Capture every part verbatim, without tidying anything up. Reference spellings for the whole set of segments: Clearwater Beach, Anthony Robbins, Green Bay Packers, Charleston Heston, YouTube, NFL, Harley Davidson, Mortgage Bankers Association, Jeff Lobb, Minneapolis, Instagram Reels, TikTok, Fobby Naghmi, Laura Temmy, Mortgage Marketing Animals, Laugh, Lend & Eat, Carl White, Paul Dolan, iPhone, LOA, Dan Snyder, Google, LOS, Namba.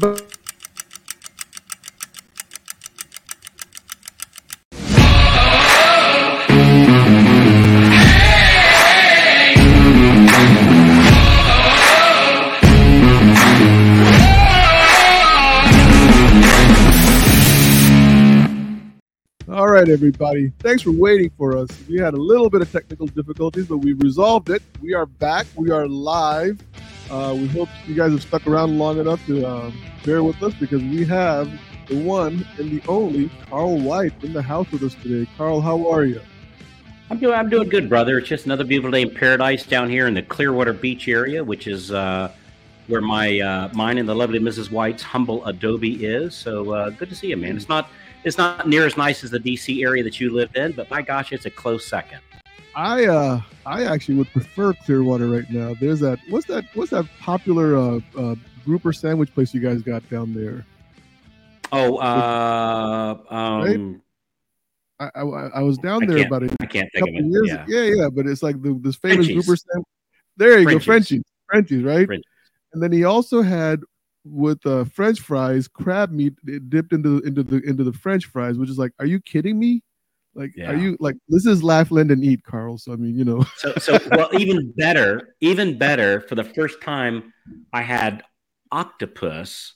But all right, everybody. Thanks for waiting for us. We had a little bit of technical difficulties, but we resolved it. We are back. We are live. Uh, we hope you guys have stuck around long enough to uh, bear with us because we have the one and the only Carl White in the house with us today. Carl, how are you? I'm doing I'm doing good, brother. It's just another beautiful day in paradise down here in the Clearwater Beach area, which is uh, where my uh, mine and the lovely Missus White's humble adobe is. So uh, good to see you, man. It's not it's not near as nice as the D C area that you live in, but my gosh, it's a close second. I uh I actually would prefer Clearwater right now. There's that what's that what's that popular uh, uh grouper sandwich place you guys got down there? Oh, uh, um, right? I, I I was down I there about a I can't couple think of it. Years yeah. yeah, yeah, but it's like the, this famous Frenchies. Grouper sandwich. There you Frenchies. go, Frenchies, Frenchies, right? Frenchies. And then he also had with uh, French fries crab meat dipped into into the into the French fries, which is like, are you kidding me? Like, yeah. are you like, this is Laugh, Lend, and Eat, Carl. So, I mean, you know. so, so well, even better, even better, for the first time, I had octopus.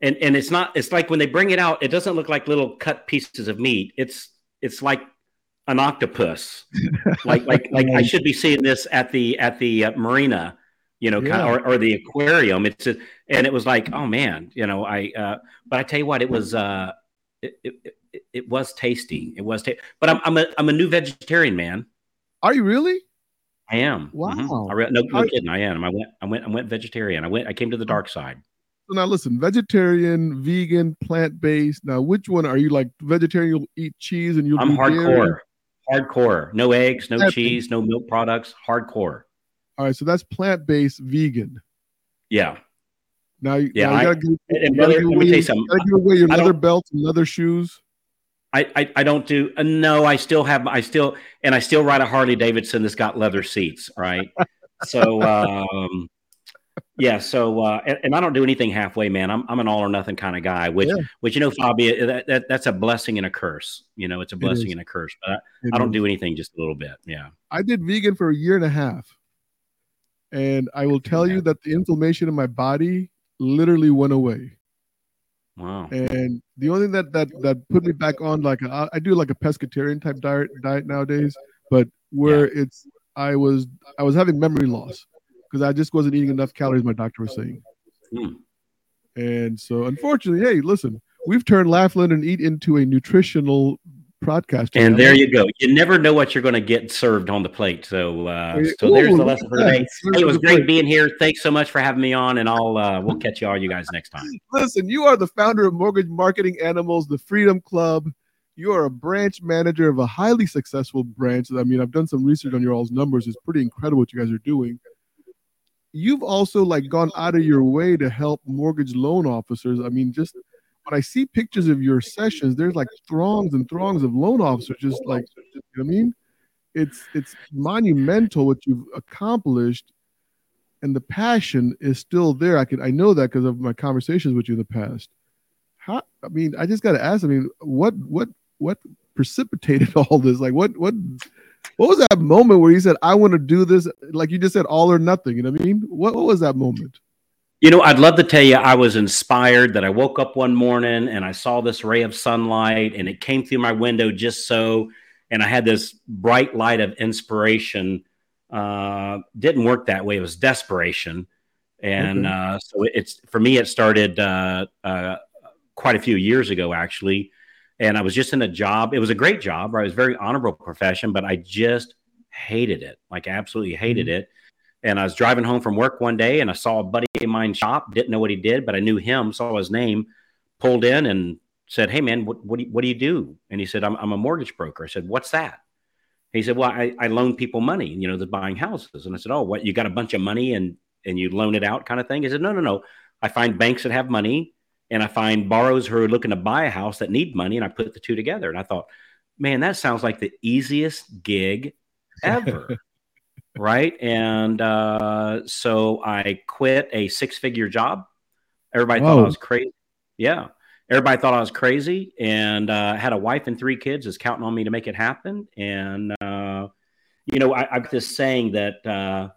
And and it's not, it's like when they bring it out, it doesn't look like little cut pieces of meat. It's it's like an octopus. Like, like, like I should be seeing this at the, at the uh, marina, you know, yeah. kind of, or, or the aquarium. It's a, and it was like, oh, man, you know, I, uh, but I tell you what, it was, uh, it, it It, it was tasty. It was, ta- but I'm I'm a I'm a new vegetarian, man. Are you really? I am. Wow. Mm-hmm. I re- no, no kidding. I am. I went. I went. I went vegetarian. I went. I came to the dark side. So now, listen. Vegetarian, vegan, plant based. Now, which one are you? Like vegetarian, you'll eat cheese, and you'll. I'm hardcore. Dairy. Hardcore. No eggs. No plant cheese. Based. No milk products. Hardcore. All right. So that's plant based vegan. Yeah. Now, yeah. Now you I, gotta give, and brother, you gotta let me tell you something. Gotta give away your leather belts and leather shoes. I, I, I don't do uh, no I still have I still and I still ride a Harley Davidson that's got leather seats, right? So um, yeah, so uh, and, and I don't do anything halfway, man. I'm I'm an all or nothing kind of guy, which yeah. which you know, Fobby, that, that that's a blessing and a curse. You know, it's a blessing it and a curse. But I, I don't is. do anything just a little bit. Yeah, I did vegan for a year and a half, and I will tell yeah. you that the inflammation in my body literally went away. Wow. And the only thing that, that, that put me back on, like I, I do like a pescatarian type diet diet nowadays, but where yeah. it's I was I was having memory loss because I just wasn't eating enough calories, my doctor was saying. Hmm. And so, unfortunately, hey, listen, we've turned Laugh, Lend, and Eat into a nutritional podcast. And there you go. You never know what you're going to get served on the plate. So, uh, so Ooh, there's the lesson for today. Hey, it was great being here. Thanks so much for having me on, and I'll uh, we'll catch you all you guys next time. Listen, you are the founder of Mortgage Marketing Animals, the Freedom Club. You are a branch manager of a highly successful branch. I mean, I've done some research on your all's numbers. It's pretty incredible what you guys are doing. You've also like gone out of your way to help mortgage loan officers. I mean, just. But I see pictures of your sessions. There's like throngs and throngs of loan officers, just like, you know what I mean? It's it's monumental what you've accomplished, and the passion is still there. I can I know that because of my conversations with you in the past. How I mean, I just got to ask. I mean, what what what precipitated all this? Like, what what what was that moment where you said, "I want to do this"? Like you just said, all or nothing. You know what I mean? What what was that moment? You know, I'd love to tell you I was inspired that I woke up one morning and I saw this ray of sunlight and it came through my window just so, and I had this bright light of inspiration. Uh, didn't work that way. It was desperation. And mm-hmm. uh, so it's, for me, it started uh, uh, quite a few years ago, actually. And I was just in a job. It was a great job. Right? It was a very honorable profession, but I just hated it. Like I absolutely hated mm-hmm. it. And I was driving home from work one day and I saw a buddy of mine shop, didn't know what he did, but I knew him, saw his name, pulled in and said, "Hey man, what, what, do, you, what do you do?" And he said, I'm, I'm a mortgage broker. I said, "What's that?" And he said, "Well, I, I loan people money, you know, they're buying houses." And I said, "Oh, what, you got a bunch of money and, and you loan it out kind of thing?" He said, no, no, no. "I find banks that have money and I find borrowers who are looking to buy a house that need money. And I put the two together." And I thought, man, that sounds like the easiest gig ever. Right. And uh, so I quit a six figure job Everybody Whoa. thought I was crazy. Yeah. Everybody thought I was crazy, and uh, had a wife and three kids is counting on me to make it happen. And, uh, you know, I, I've this saying that uh,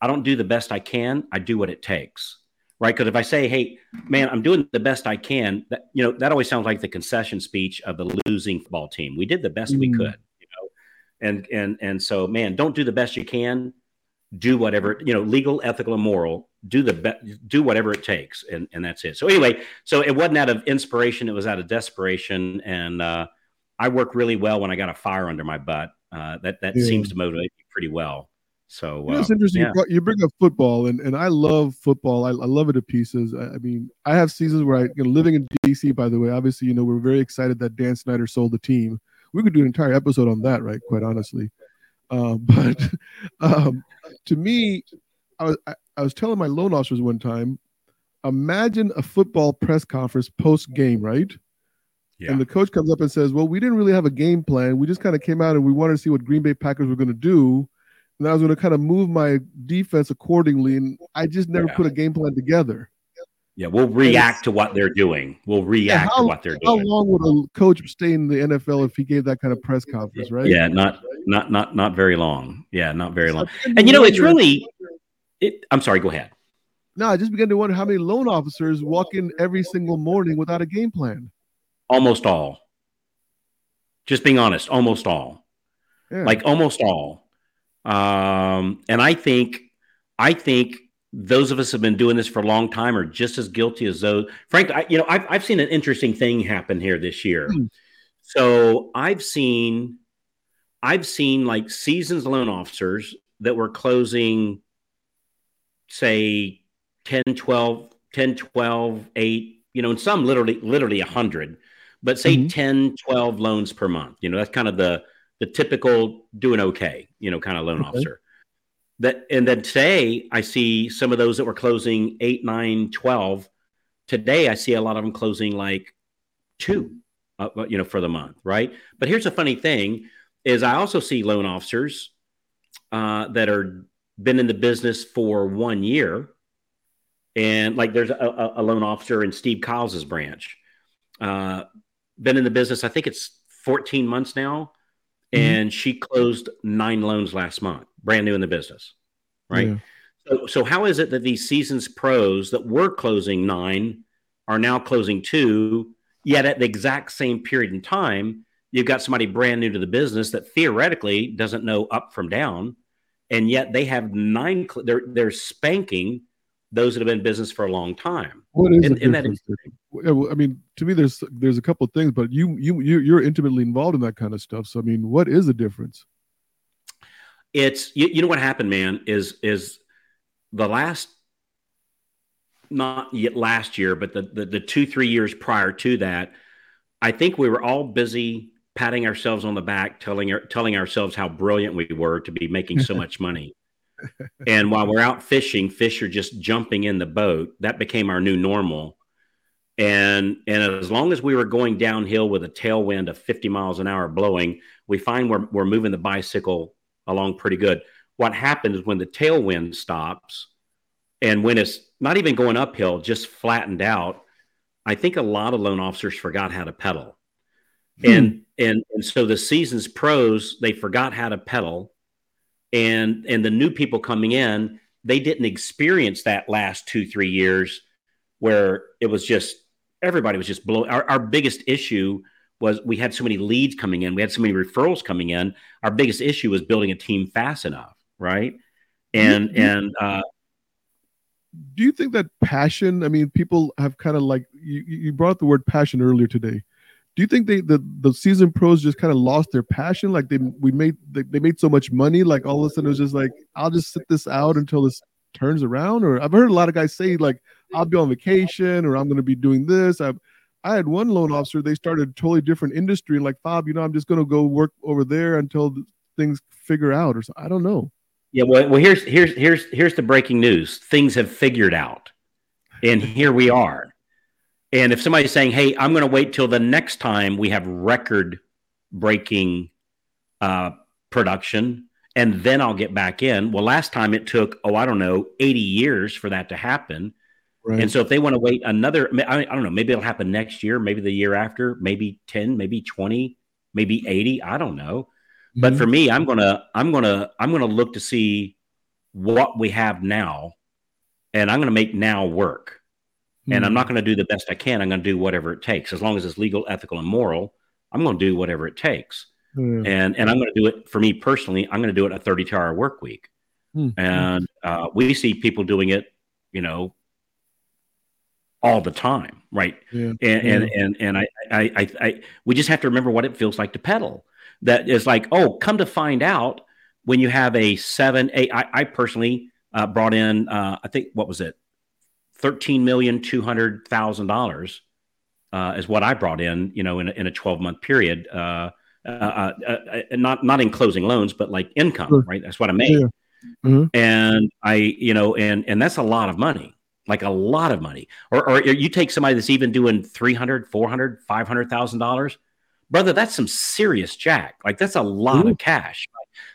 I don't do the best I can. I do what it takes. Right. Because if I say, hey, man, I'm doing the best I can, that, you know, that always sounds like the concession speech of the losing football team. We did the best mm-hmm. we could. You know, and, and, and so, man, don't do the best you can. Do whatever, you know, legal, ethical, and moral. Do the be- do whatever it takes, and, and that's it. So anyway, so it wasn't out of inspiration; it was out of desperation. And uh, I work really well when I got a fire under my butt. Uh, that that yeah. seems to motivate me pretty well. So you know, it's uh, interesting. Yeah. You bring up football, and, and I love football. I, I love it to pieces. I, I mean, I have seasons where I, you know, living in D C, by the way, obviously, you know, we're very excited that Dan Snyder sold the team. We could do an entire episode on that, right? Quite honestly. Uh, but um, to me, I was, I, I was telling my loan officers one time, imagine a football press conference post-game, right? Yeah. And the coach comes up and says, well, we didn't really have a game plan. We just kind of came out and we wanted to see what Green Bay Packers were going to do. And I was going to kind of move my defense accordingly. And I just never yeah. put a game plan together. Yeah, we'll react to what they're doing. We'll react how, to what they're how doing. How long would a coach stay in the N F L if he gave that kind of press conference, right? Yeah, not not not not very long. Yeah, not very so long. And you know, it's really it, I'm sorry, go ahead. No, I just began to wonder how many loan officers walk in every single morning without a game plan. Almost all. Just being honest, almost all. Yeah. Like almost all. Um, and I think I think those of us who have been doing this for a long time are just as guilty as those. Frank, I, you know, I've, I've seen an interesting thing happen here this year. Mm. So I've seen, I've seen like seasoned loan officers that were closing, say, ten, twelve, ten, twelve, eight, you know, and some literally, literally a hundred, but say mm-hmm. ten, twelve loans per month. You know, that's kind of the, the typical doing okay, you know, kind of loan okay. officer. That, and then today I see some of those that were closing eight, nine, twelve. Today I see a lot of them closing like two, uh, you know, for the month, right? But here's the funny thing is I also see loan officers uh, that are been in the business for one year. And like there's a, a loan officer in Steve Kyles's branch, uh, been in the business, I think it's fourteen months now. And she closed nine loans last month, brand new in the business, right? Yeah. So, so how is it that these seasoned pros that were closing nine are now closing two, yet at the exact same period in time, you've got somebody brand new to the business that theoretically doesn't know up from down, and yet they have nine, they're, they're spanking those that have been in business for a long time. What is and, and that is, I mean, to me, there's there's a couple of things, but you you you're intimately involved in that kind of stuff. So, I mean, what is the difference? It's you, you know what happened, man. Is is the last not yet last year, but the, the the two three years prior to that, I think we were all busy patting ourselves on the back, telling telling ourselves how brilliant we were to be making so much money. And while we're out fishing, fish are just jumping in the boat. That became our new normal. And and as long as we were going downhill with a tailwind of fifty miles an hour blowing, we find we're we're moving the bicycle along pretty good. What happens when the tailwind stops and when it's not even going uphill, just flattened out, I think a lot of loan officers forgot how to pedal. Hmm. And, and and so the season's pros, they forgot how to pedal. And and the new people coming in, they didn't experience that last two, three years where it was just, everybody was just blowing. Our, our biggest issue was we had so many leads coming in. We had so many referrals coming in. Our biggest issue was building a team fast enough, right? And, you, and. Uh, do you think that passion, I mean, people have kind of like, you, you brought up the word passion earlier today. Do you think they the, the seasoned pros just kind of lost their passion? Like they we made they, they made so much money, like all of a sudden it was just like, I'll just sit this out until this turns around. Or I've heard a lot of guys say like, I'll be on vacation or I'm going to be doing this. I I had one loan officer, they started a totally different industry. Like, Bob, you know, I'm just going to go work over there until things figure out or something. I don't know. Yeah, well, well, here's here's here's here's the breaking news. Things have figured out, and here we are. And if somebody's saying, hey, I'm going to wait till the next time we have record-breaking uh, production, and then I'll get back in. Well, last time it took, oh, I don't know, eighty years for that to happen. Right. And so if they want to wait another, I don't know, maybe it'll happen next year, maybe the year after, maybe ten, maybe twenty, maybe eighty. I don't know. Mm-hmm. But for me, I'm going to, I'm going to, I'm going to look to see what we have now, and I'm going to make now work. Mm-hmm. And I'm not going to do the best I can. I'm going to do whatever it takes. As long as it's legal, ethical, and moral, I'm going to do whatever it takes. Mm-hmm. And, and I'm going to do it, for me personally, I'm going to do it a thirty-two hour work week. Mm-hmm. And uh, we see people doing it, you know, all the time, right? Yeah. And, and and and I, I I I we just have to remember what it feels like to pedal. That is like, oh, come to find out, when you have a seven, eight. I, I personally uh, brought in, uh, I think, what was it, thirteen million two hundred thousand dollars uh, is what I brought in, you know, in a, in a twelve month period. Uh, uh, uh, uh, not not in closing loans, but like income, sure. Right? That's what I made, yeah. Mm-hmm. And I, you know, and and that's a lot of money. Like a lot of money, or, or you take somebody that's even doing three hundred, four hundred, five hundred thousand dollars, brother, that's some serious jack. Like that's a lot Ooh. Of cash.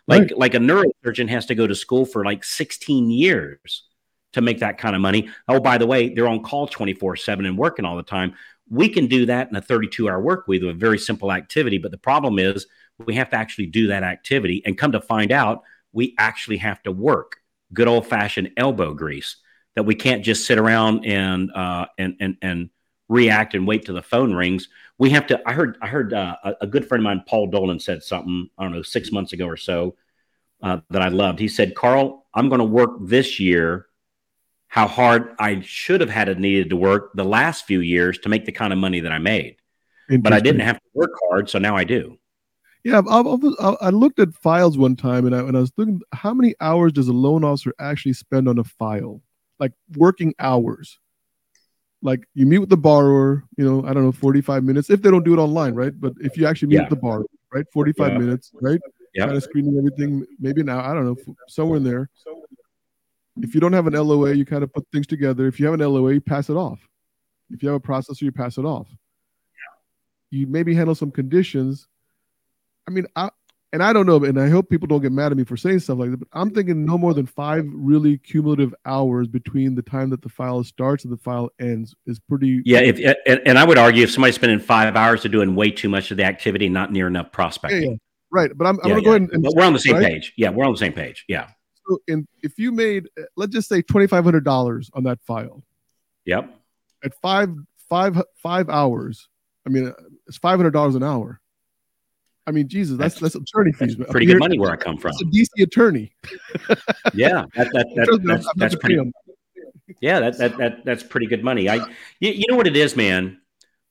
Like, right. like a neurosurgeon has to go to school for like sixteen years to make that kind of money. Oh, by the way, they're on call twenty-four seven and working all the time. We can do that in a thirty-two hour work week with a very simple activity. But the problem is we have to actually do that activity, and come to find out, we actually have to work. Good old fashioned elbow grease. That we can't just sit around and uh, and and and react and wait till the phone rings. We have to. I heard. I heard uh, a, a good friend of mine, Paul Dolan, said something. I don't know, six months ago or so, uh, that I loved. He said, "Carl, I'm going to work this year how hard I should have had it needed to work the last few years to make the kind of money that I made, but I didn't have to work hard, so now I do." Yeah, I've, I've, I looked at files one time, and I, and I was looking, how many hours does a loan officer actually spend on a file? Like working hours, like you meet with the borrower, you know, I don't know, forty-five minutes if they don't do it online, right? But if you actually meet yeah. with the borrower, right, forty-five yeah. minutes, right? Yeah. Kind of screening everything, maybe an hour, I don't know, somewhere in there. If you don't have an L O A, you kind of put things together. If you have an L O A, you pass it off. If you have a processor, you pass it off. Yeah. You maybe handle some conditions. I mean, I and I don't know, and I hope people don't get mad at me for saying stuff like that, but I'm thinking no more than five really cumulative hours between the time that the file starts and the file ends is pretty. Yeah. If, and, and I would argue if somebody's spending five hours, they're doing way too much of the activity, not near enough prospecting. Yeah, yeah. Right. But I'm, I'm yeah, going to yeah. go ahead and. But we're on the same right? page. Yeah. We're on the same page. Yeah. So in, if you made, let's just say twenty-five hundred dollars on that file. Yep. At five, five, five hours. I mean, it's five hundred dollars an hour. I mean, Jesus, that's that's, that's attorney fees. That's pretty good money where I come from. It's a D C attorney. yeah, that, that, that, that's that's pretty. Yeah, that that that that's pretty good money. I, you, you know what it is, man.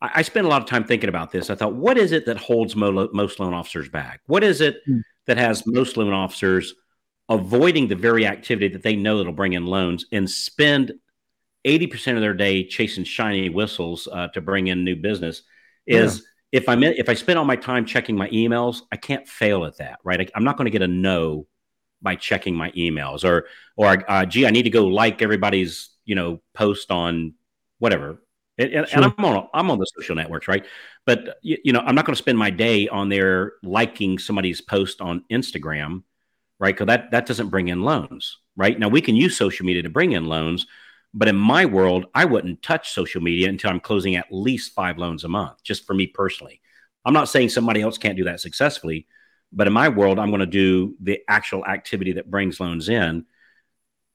I, I spent a lot of time thinking about this. I thought, what is it that holds mo- most loan officers back? What is it hmm. that has most loan officers avoiding the very activity that they know that'll bring in loans, and spend eighty percent of their day chasing shiny whistles uh, to bring in new business? Is yeah. If I'm in, if I spend all my time checking my emails, I can't fail at that, right? I, I'm not going to get a no by checking my emails, or or uh, gee, I need to go like everybody's, you know, post on whatever. And, and, sure. and I'm on I'm on the social networks, right? But you, you know, I'm not going to spend my day on there liking somebody's post on Instagram, right? Because that that doesn't bring in loans, right? Now we can use social media to bring in loans. But in my world, I wouldn't touch social media until I'm closing at least five loans a month, just for me personally. I'm not saying somebody else can't do that successfully, but in my world, I'm going to do the actual activity that brings loans in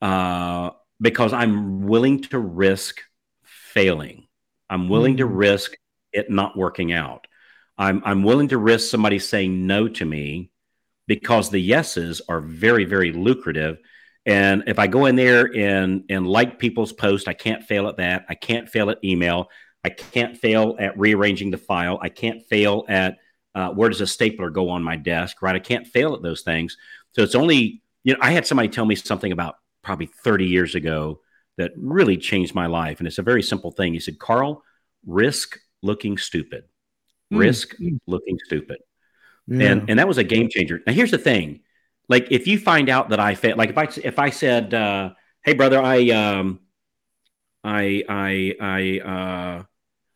uh, because I'm willing to risk failing. I'm willing to risk it not working out. I'm, I'm willing to risk somebody saying no to me because the yeses are very, very lucrative. And if I go in there and and like people's posts, I can't fail at that. I can't fail at email. I can't fail at rearranging the file. I can't fail at uh, where does a stapler go on my desk, right? I can't fail at those things. So it's only, you know, I had somebody tell me something about probably thirty years ago that really changed my life. And it's a very simple thing. He said, Carl, risk looking stupid. Risk mm. looking stupid. Yeah. And, and that was a game changer. Now, here's the thing. Like if you find out that I failed, like if I if I said, uh, "Hey brother, I um, I I I uh,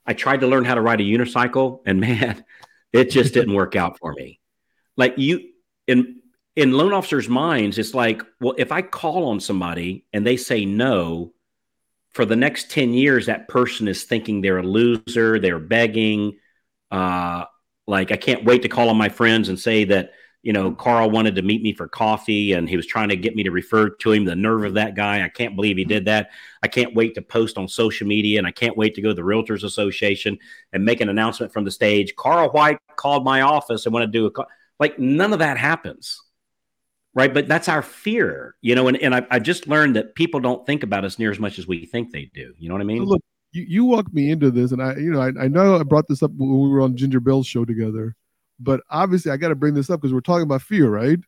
I tried to learn how to ride a unicycle, and man, it just didn't work out for me." Like you in in loan officers' minds, it's like, well, if I call on somebody and they say no, for the next ten years, that person is thinking they're a loser, they're begging. Uh, like, I can't wait to call on my friends and say that, you know, Carl wanted to meet me for coffee and he was trying to get me to refer to him. The nerve of that guy. I can't believe he did that. I can't wait to post on social media, and I can't wait to go to the Realtors Association and make an announcement from the stage. Carl White called my office and want to do a call. Like, none of that happens. Right. But that's our fear, you know, and, and I, I just learned that people don't think about us near as much as we think they do. You know what I mean? Look, you, you walked me into this, and I, you know, I, I know I brought this up when we were on Ginger Bell's show together, but obviously I got to bring this up because we're talking about fear, right?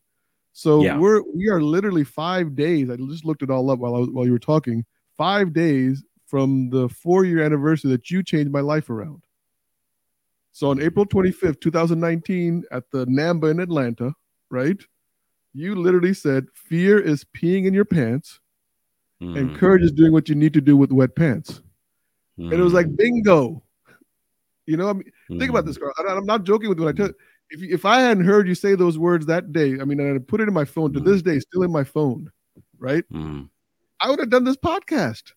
So yeah. we're, we are literally five days. I just looked it all up while I was, while you were talking, five days from the four year anniversary that you changed my life around. So on April twenty-fifth, twenty nineteen at the Namba in Atlanta, right? You literally said, fear is peeing in your pants mm. and courage is doing what you need to do with wet pants. Mm. And it was like, bingo. You know, I mean, mm. think about this, Carl. I'm not joking with you when I tell you, if, if I hadn't heard you say those words that day, I mean, I put it in my phone to this day, still in my phone, right? Mm. I would have done this podcast.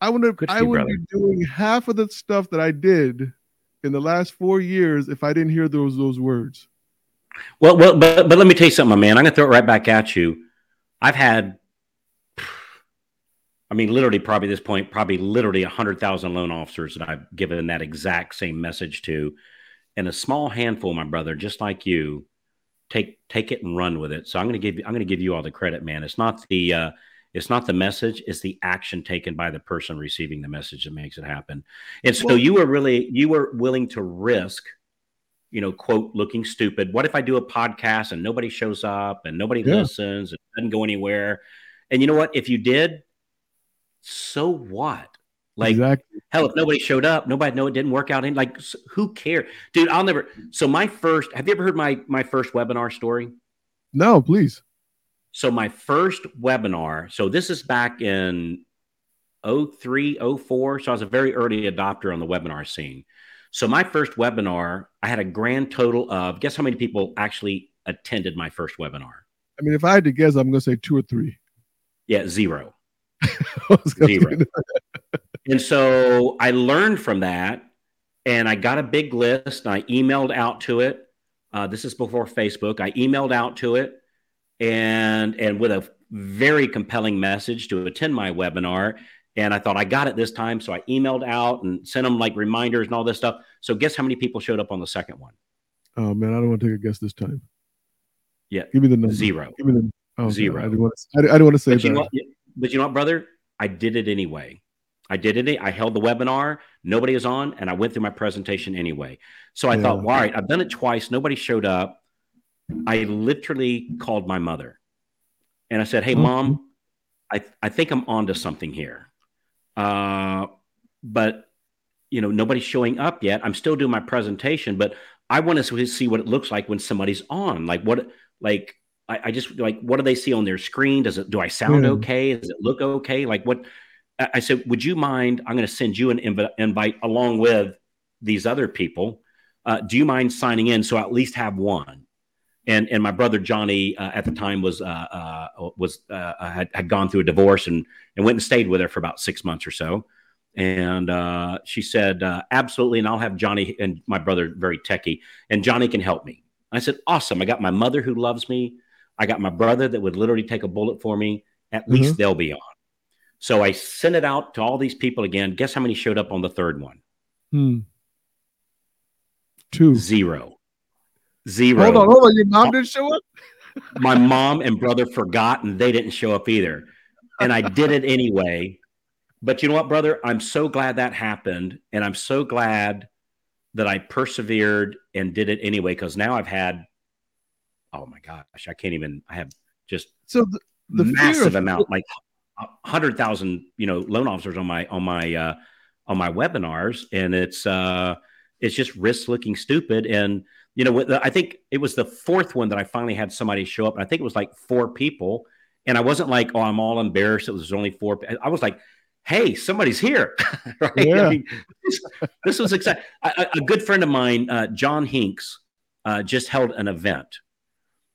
I would have, I would be doing half of the stuff that I did in the last four years if I didn't hear those those words. Well, well, but but let me tell you something, my man. I'm going to throw it right back at you. I've had, I mean, literally probably at this point, probably literally one hundred thousand loan officers that I've given that exact same message to. And a small handful, my brother, just like you, take take it and run with it. So I'm going to give I'm going to give you all the credit, man. It's not the uh, it's not the message. It's the action taken by the person receiving the message that makes it happen. And so well, you were really you were willing to risk, you know, quote, looking stupid. What if I do a podcast and nobody shows up and nobody yeah. listens and doesn't go anywhere? And you know what? If you did, so what? Like, exactly. Hell, if nobody showed up, nobody, no, it didn't work out. And like, who cares? Dude, I'll never. So my first, have you ever heard my, my first webinar story? No, please. So my first webinar. So this is back in oh three, oh four. So I was a very early adopter on the webinar scene. So my first webinar, I had a grand total of, guess how many people actually attended my first webinar? I mean, if I had to guess, I'm going to say two or three. Yeah, zero. Zero. And so I learned from that, and I got a big list, and I emailed out to it. Uh, this is before Facebook. I emailed out to it, and and with a very compelling message to attend my webinar. And I thought, I got it this time. So I emailed out and sent them like reminders and all this stuff. So guess how many people showed up on the second one? Oh, man, I don't want to take a guess this time. Yeah. Give me the number. Zero. Give me the oh, Zero. God, I didn't want to, I didn't want to say but that. You know what, but you know what, brother? I did it anyway. I did it. I held the webinar. Nobody was on. And I went through my presentation anyway. So I yeah. thought, well, all right, I've done it twice. Nobody showed up. I literally called my mother. And I said, hey, mm-hmm. Mom, I, I think I'm onto something here. Uh, but you know, nobody's showing up yet. I'm still doing my presentation, but I want to see what it looks like when somebody's on. Like what, like, I, I just like, what do they see on their screen? Does it, do I sound yeah. okay? Does it look okay? Like what I, I said, would you mind, I'm going to send you an inv- invite along with these other people. Uh, do you mind signing in? So I at least have one. And, and my brother, Johnny, uh, at the time was, uh, uh, was, uh, had, had gone through a divorce and, and went and stayed with her for about six months or so. And, uh, she said, uh, absolutely. And I'll have Johnny and my brother, very techie, and Johnny can help me. And I said, awesome. I got my mother who loves me. I got my brother that would literally take a bullet for me. At mm-hmm. least they'll be on. So I sent it out to all these people again. Guess how many showed up on the third one? Hmm. Two. Zero. Zero. Hold on, hold on. Your mom didn't show up? My mom and brother forgot, and they didn't show up either. And I did it anyway. But you know what, brother? I'm so glad that happened, and I'm so glad that I persevered and did it anyway, because now I've had, oh, my gosh, I can't even, I have just so the, the massive of- amount, like one hundred thousand, you know, loan officers on my, on my, uh, on my webinars, and it's, uh, it's just risk looking stupid. And you know, I think it was the fourth one that I finally had somebody show up. And I think it was like four people. And I wasn't like, oh, I'm all embarrassed. It was only four. I was like, hey, somebody's here. Right? Yeah. I mean, this, this was exciting. I, a good friend of mine, uh, John Hinks, uh, just held an event.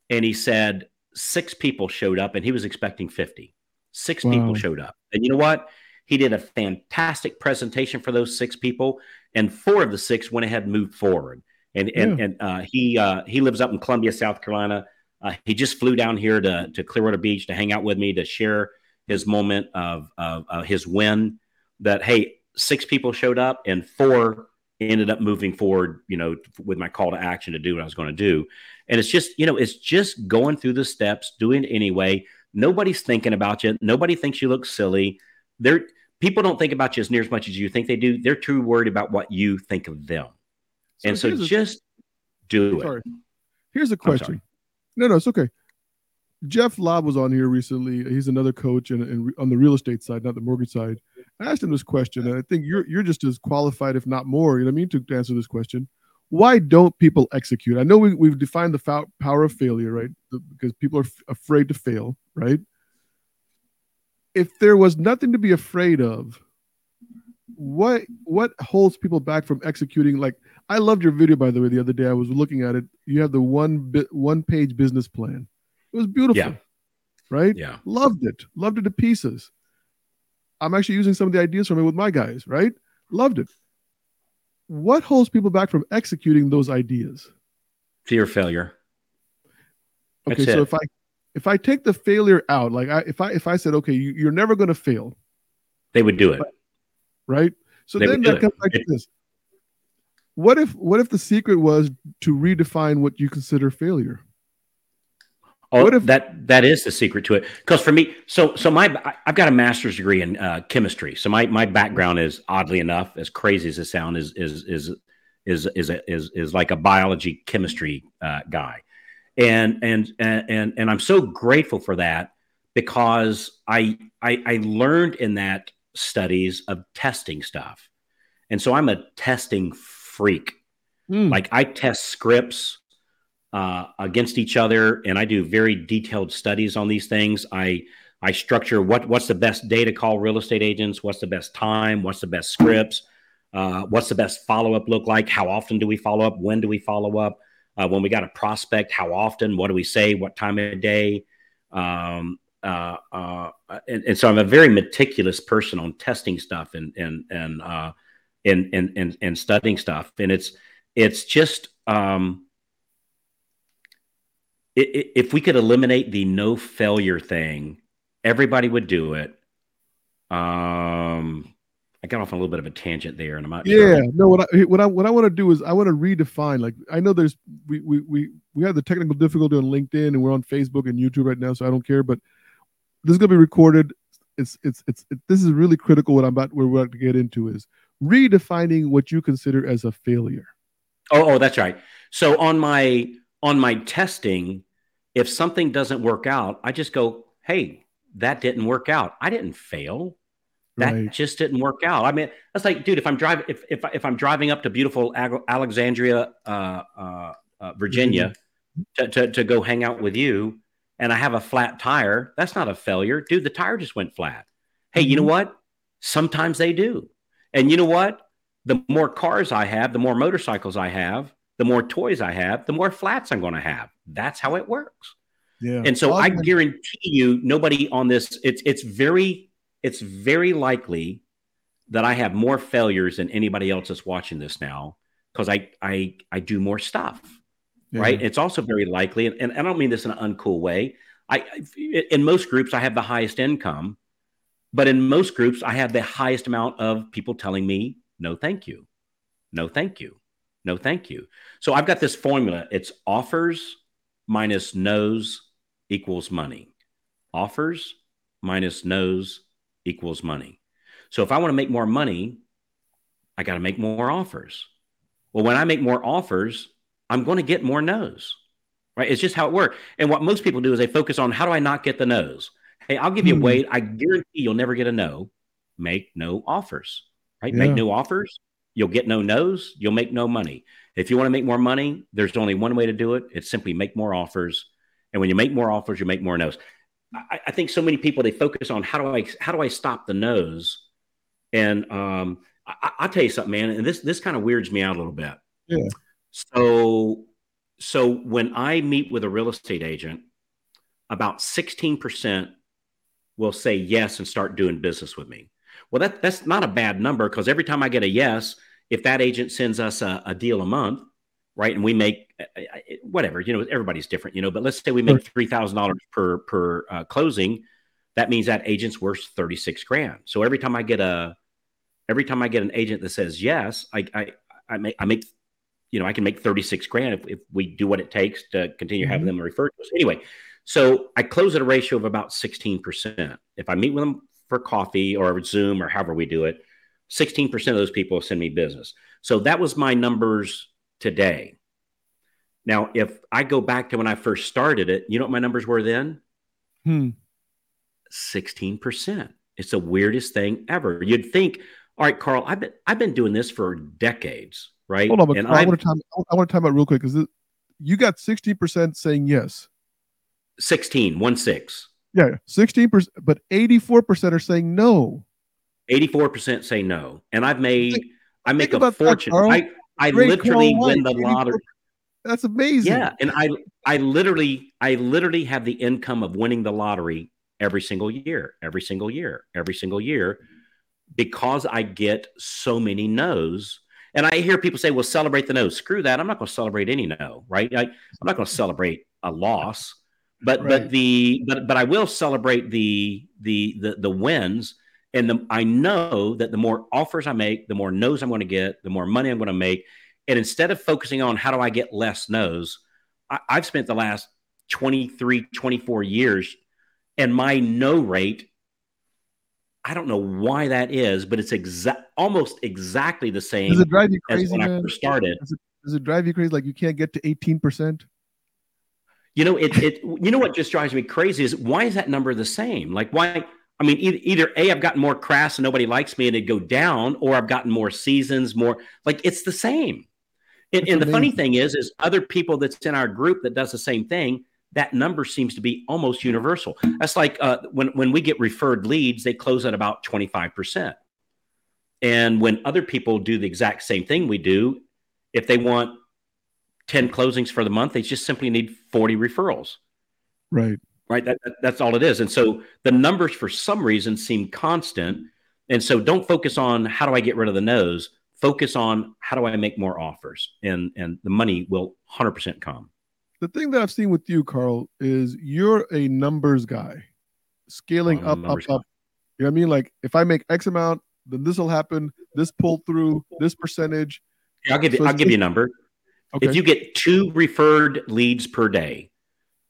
And he said six people showed up and he was expecting fifty. Six wow. people showed up. And you know what? He did a fantastic presentation for those six people, and four of the six went ahead and moved forward. And yeah. and, and uh, he uh, he lives up in Columbia, South Carolina. Uh, he just flew down here to, to Clearwater Beach to hang out with me, to share his moment of, of, of his win that, hey, six people showed up and four ended up moving forward, you know, with my call to action to do what I was going to do. And it's just, you know, it's just going through the steps, doing it anyway. Nobody's thinking about you. Nobody thinks you look silly. They're, people don't think about you as near as much as you think they do. They're too worried about what you think of them. So and so a, just do sorry. it. Here's a question. No, no, it's okay. Jeff Lobb was on here recently. He's another coach and, and on the real estate side, not the mortgage side. I asked him this question, and I think you're you're just as qualified, if not more, you know what I mean, to answer this question. Why don't people execute? I know we, we've defined the fa- power of failure, right? The, because people are f- afraid to fail, right? If there was nothing to be afraid of, what what holds people back from executing? Like, I loved your video, by the way, the other day. I was looking at it. You have the one bit, one page business plan. It was beautiful, yeah. right? Yeah. Loved it. Loved it to pieces. I'm actually using some of the ideas from it with my guys, right? Loved it. What holds people back from executing those ideas? Fear of failure. Okay, That's so it. if I if I take the failure out, like I, if I if I said, okay, you, you're never going to fail, they would do it, right? So they then that comes back to this. What if what if the secret was to redefine what you consider failure? Oh, what if that, that is the secret to it. Because for me, so so my I've got a master's degree in uh, chemistry. So my my background is, oddly enough, as crazy as it sounds, is is is is is a, is is like a biology chemistry uh, guy, and and and and I'm so grateful for that, because I I, I learned in that studies of testing stuff, and so I'm a testing freak. Mm. Like I test scripts Uh, against each other, and I do very detailed studies on these things. I I structure what what's the best day to call real estate agents, what's the best time, what's the best scripts, uh, what's the best follow-up look like, how often do we follow up, when do we follow up, uh, when we got a prospect, how often, what do we say, what time of the day. Um, uh, uh, and, and so I'm a very meticulous person on testing stuff and and and uh, and, and and and studying stuff. And it's it's just um, if we could eliminate the no failure thing, everybody would do it. Um, I got off on a little bit of a tangent there, and I'm not. Yeah, sure. no. What I what I what I want to do is I want to redefine. Like I know there's we we we we have the technical difficulty on LinkedIn, and we're on Facebook and YouTube right now, so I don't care. But this is gonna be recorded. It's it's it's it, this is really critical. What I'm about where we're about to get into is redefining what you consider as a failure. Oh, oh, that's right. So on my on my testing. If something doesn't work out, I just go, hey, that didn't work out. I didn't fail. That right. just didn't work out. I mean, that's like, dude, if I'm driving, if, if, if I'm driving up to beautiful Alexandria, uh, uh, uh, Virginia to, to, to go hang out with you, and I have a flat tire, that's not a failure. Dude, the tire just went flat. Hey, you know what? Sometimes they do. And you know what? The more cars I have, the more motorcycles I have, the more toys I have, the more flats I'm going to have. That's how it works. Yeah. And so well, I guarantee you nobody on this, it's, it's very, it's very likely that I have more failures than anybody else that's watching this now. Cause I, I, I do more stuff, yeah. right. It's also very likely. And, and I don't mean this in an uncool way. I, in most groups I have the highest income, but in most groups I have the highest amount of people telling me, no, thank you. No, thank you. No, thank you. So I've got this formula. It's offers minus no's equals money. Offers minus no's equals money. So if I want to make more money, I got to make more offers. Well, when I make more offers, I'm going to get more no's, right? It's just how it works. And what most people do is they focus on how do I not get the no's? Hey, I'll give you mm-hmm. a way. I guarantee you'll never get a no. Make no offers, right? Yeah. Make no offers. You'll get no no's, you'll make no money. If you want to make more money, there's only one way to do it. It's simply make more offers. And when you make more offers, you make more no's. I, I think so many people, they focus on how do I how do I stop the no's? And um, I, I'll tell you something, man, and this this kind of weirds me out a little bit. Yeah. So, so when I meet with a real estate agent, about sixteen percent will say yes and start doing business with me. Well, that that's not a bad number, because every time I get a yes, if that agent sends us a, a deal a month, right, and we make whatever, you know, everybody's different, you know, but let's say we make three thousand dollars per per uh, closing, that means that agent's worth thirty-six grand. So every time I get a, every time I get an agent that says yes, I I I make I make, you know, I can make thirty-six grand if, if we do what it takes to continue mm-hmm. having them refer to us. Anyway, so I close at a ratio of about sixteen percent. If I meet with them for coffee or Zoom or however we do it, sixteen percent of those people send me business. So that was my numbers today. Now, if I go back to when I first started it, you know what my numbers were then? Hmm. sixteen percent. It's the weirdest thing ever. You'd think, all right, Carl, I've been, I've been doing this for decades, right? Hold on, but Carl, I want to time, I want to time out real quick, because you got sixteen percent saying yes. sixteen, one six. Yeah, sixteen percent, but eighty-four percent are saying no. eighty-four percent say no. And I've made, think, I make a fortune. That, I, I literally win the lottery. That's amazing. Yeah. And I, I literally, I literally have the income of winning the lottery every single year, every single year, every single year, because I get so many no's. And I hear people say, well, celebrate the no. Screw that. I'm not going to celebrate any no, right? I, I'm not going to celebrate a loss, but, right. but the, but, but I will celebrate the, the, the, the wins. And the, I know that the more offers I make, the more no's I'm going to get, the more money I'm going to make. And instead of focusing on how do I get less no's, I, I've spent the last twenty-three, twenty-four years, and my no rate, I don't know why that is, but it's exa- almost exactly the same. Does it drive you crazy, as when man? I first started. Does it, does it drive you crazy? Like you can't get to eighteen percent? You know, it. it you know what just drives me crazy is, why is that number the same? Like why... I mean, either, either A, I've gotten more crass and nobody likes me and it'd go down, or I've gotten more seasons, more like it's the same. And, and the funny thing is, is other people that's in our group that does the same thing, that number seems to be almost universal. That's like uh, when, when we get referred leads, they close at about twenty-five percent. And when other people do the exact same thing we do, if they want ten closings for the month, they just simply need forty referrals. Right. Right. That, that, that's all it is. And so the numbers for some reason seem constant. And so don't focus on how do I get rid of the no's, focus on how do I make more offers, and, and the money will one hundred percent come. The thing that I've seen with you, Carl, is you're a numbers guy, scaling oh, up, up, guy. up. You know what I mean? Like if I make X amount, then this will happen. This pull through, this percentage. Yeah, I'll give you, so I'll give you a number. Okay. If you get two referred leads per day,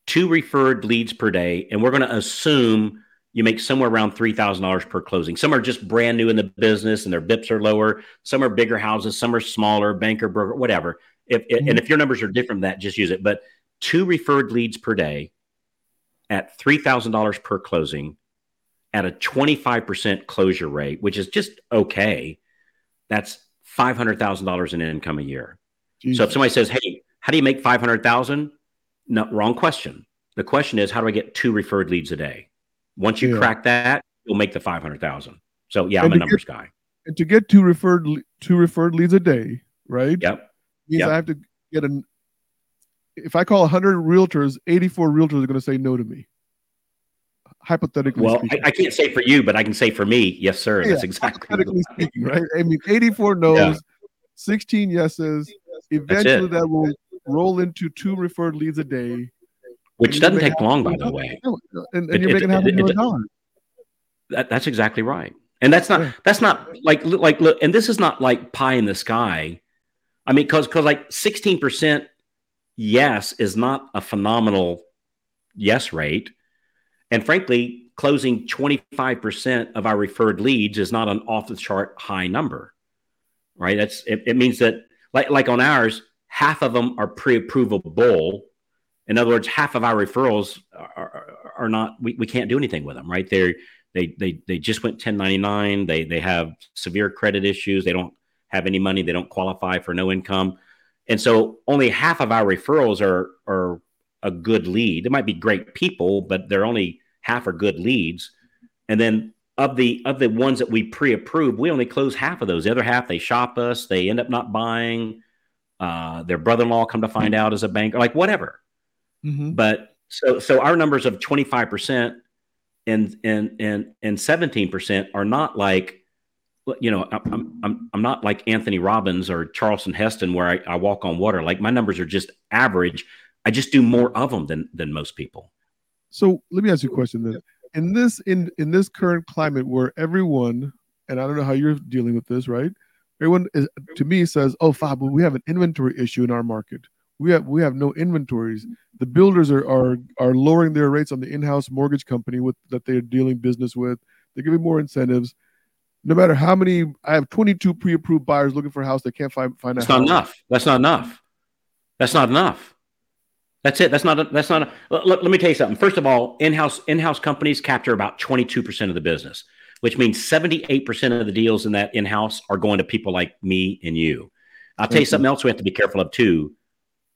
two referred leads per day, and we're going to assume you make somewhere around three thousand dollars per closing. Some are just brand new in the business and their B I Ps are lower. Some are bigger houses. Some are smaller, banker, broker, whatever. If, mm-hmm. And if your numbers are different from that, just use it. But two referred leads per day at three thousand dollars per closing at a twenty-five percent closure rate, which is just okay. That's five hundred thousand dollars in income a year. Jeez. So if somebody says, hey, how do you make five hundred thousand dollars? No, wrong question. The question is, how do I get two referred leads a day? Once you yeah. crack that, you'll make the five hundred thousand. So yeah, and I'm a numbers get, guy. And to get two referred two referred leads a day, right? Yep. Means yep. I have to get an. If I call one hundred realtors, eighty-four realtors are going to say no to me. Hypothetically, well, speaking. I, I can't say for you, but I can say for me, yes, sir. Yeah, that's exactly. Hypothetically speaking, right? I mean, eighty-four no's, yeah. sixteen yeses. Eventually, that will. Roll into two referred leads a day, which doesn't take long, by the way. And, and it, you're making half a million dollars. That, that's exactly right. And that's not yeah. that's not like like look. And this is not like pie in the sky. I mean, because because like sixteen percent yes is not a phenomenal yes rate, and frankly, closing twenty-five percent of our referred leads is not an off the chart high number, right? That's it. It means that like like on ours. Half of them are pre-approvable. In other words, half of our referrals are, are, are not, we, we can't do anything with them, right? They're, they they they just went ten ninety-nine. They they have severe credit issues. They don't have any money. They don't qualify for no income. And so only half of our referrals are, are a good lead. They might be great people, but they're only half are good leads. And then of the, of the ones that we pre-approve, we only close half of those. The other half, they shop us. They end up not buying. Uh, their brother-in-law come to find out as a banker, like whatever. Mm-hmm. But so, so our numbers of twenty-five percent and and and and seventeen percent are not like you know, I'm I'm I'm not like Anthony Robbins or Charleston Heston where I, I walk on water. Like my numbers are just average. I just do more of them than than most people. So let me ask you a question then. In this in in this current climate where everyone, and I don't know how you're dealing with this, right? Everyone is, to me says, "Oh, Fab, we have an inventory issue in our market. We have we have no inventories. The builders are are are lowering their rates on the in-house mortgage company with that they're dealing business with. They're giving more incentives." No matter how many, I have twenty-two pre-approved buyers looking for a house. They can't find find a house. That's not enough. That's not enough. That's not enough. That's it. That's not. That's not. Let, let me tell you something. First of all, in-house in-house companies capture about twenty-two percent of the business, which means seventy-eight percent of the deals in that in-house are going to people like me and you. I'll tell you something else we have to be careful of too.